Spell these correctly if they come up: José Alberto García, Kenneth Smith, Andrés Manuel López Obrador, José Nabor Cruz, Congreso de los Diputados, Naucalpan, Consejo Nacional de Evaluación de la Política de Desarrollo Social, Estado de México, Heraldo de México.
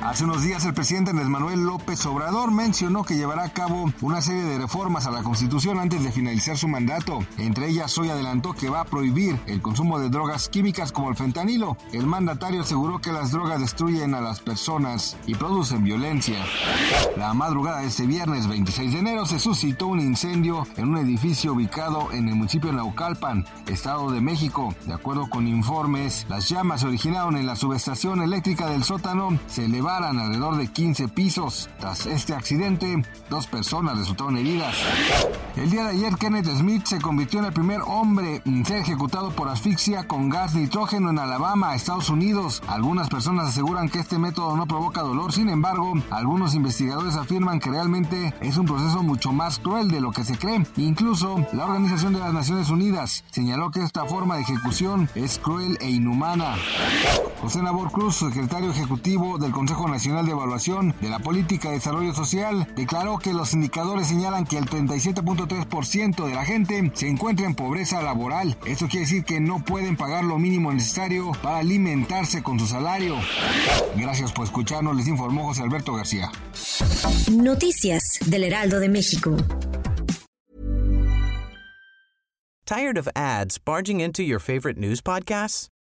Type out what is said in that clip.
Hace unos días el presidente Andrés Manuel López Obrador mencionó que llevará a cabo una serie de reformas a la Constitución antes de finalizar su mandato. Entre ellas, hoy adelantó que va a prohibir el consumo de drogas químicas como el fentanilo. El mandatario aseguró que las drogas destruyen a las personas y producen violencia. La madrugada de este viernes 26 de enero se suscitó un incendio en un edificio ubicado en el municipio de Naucalpan, Estado de México. De acuerdo con informes, las llamas se originaron en la subestación eléctrica del sótano, se elevaron alrededor de 15 pisos. Tras este accidente, 2 personas resultaron heridas. El día de ayer, Kenneth Smith se convirtió en el primer hombre en ser ejecutado por asfixia con gas nitrógeno en Alabama, Estados Unidos. Algunas personas aseguran que este método no provoca dolor, sin embargo, algunos investigadores afirman que realmente es un proceso mucho más cruel de lo que se cree. Incluso, la Organización de las Naciones Unidas señaló que esta forma de ejecución es cruel e inhumana. José Nabor Cruz, secretario ejecutivo del Consejo Nacional de Evaluación de la Política de Desarrollo Social, declaró que los indicadores señalan que el 37.3% de la gente se encuentra en pobreza laboral. Esto quiere decir que no pueden pagar lo mínimo necesario para alimentarse con su salario. Gracias por escucharnos, les informó José Alberto García. Noticias del Heraldo de México. Tired of ads barging into your favorite news podcasts?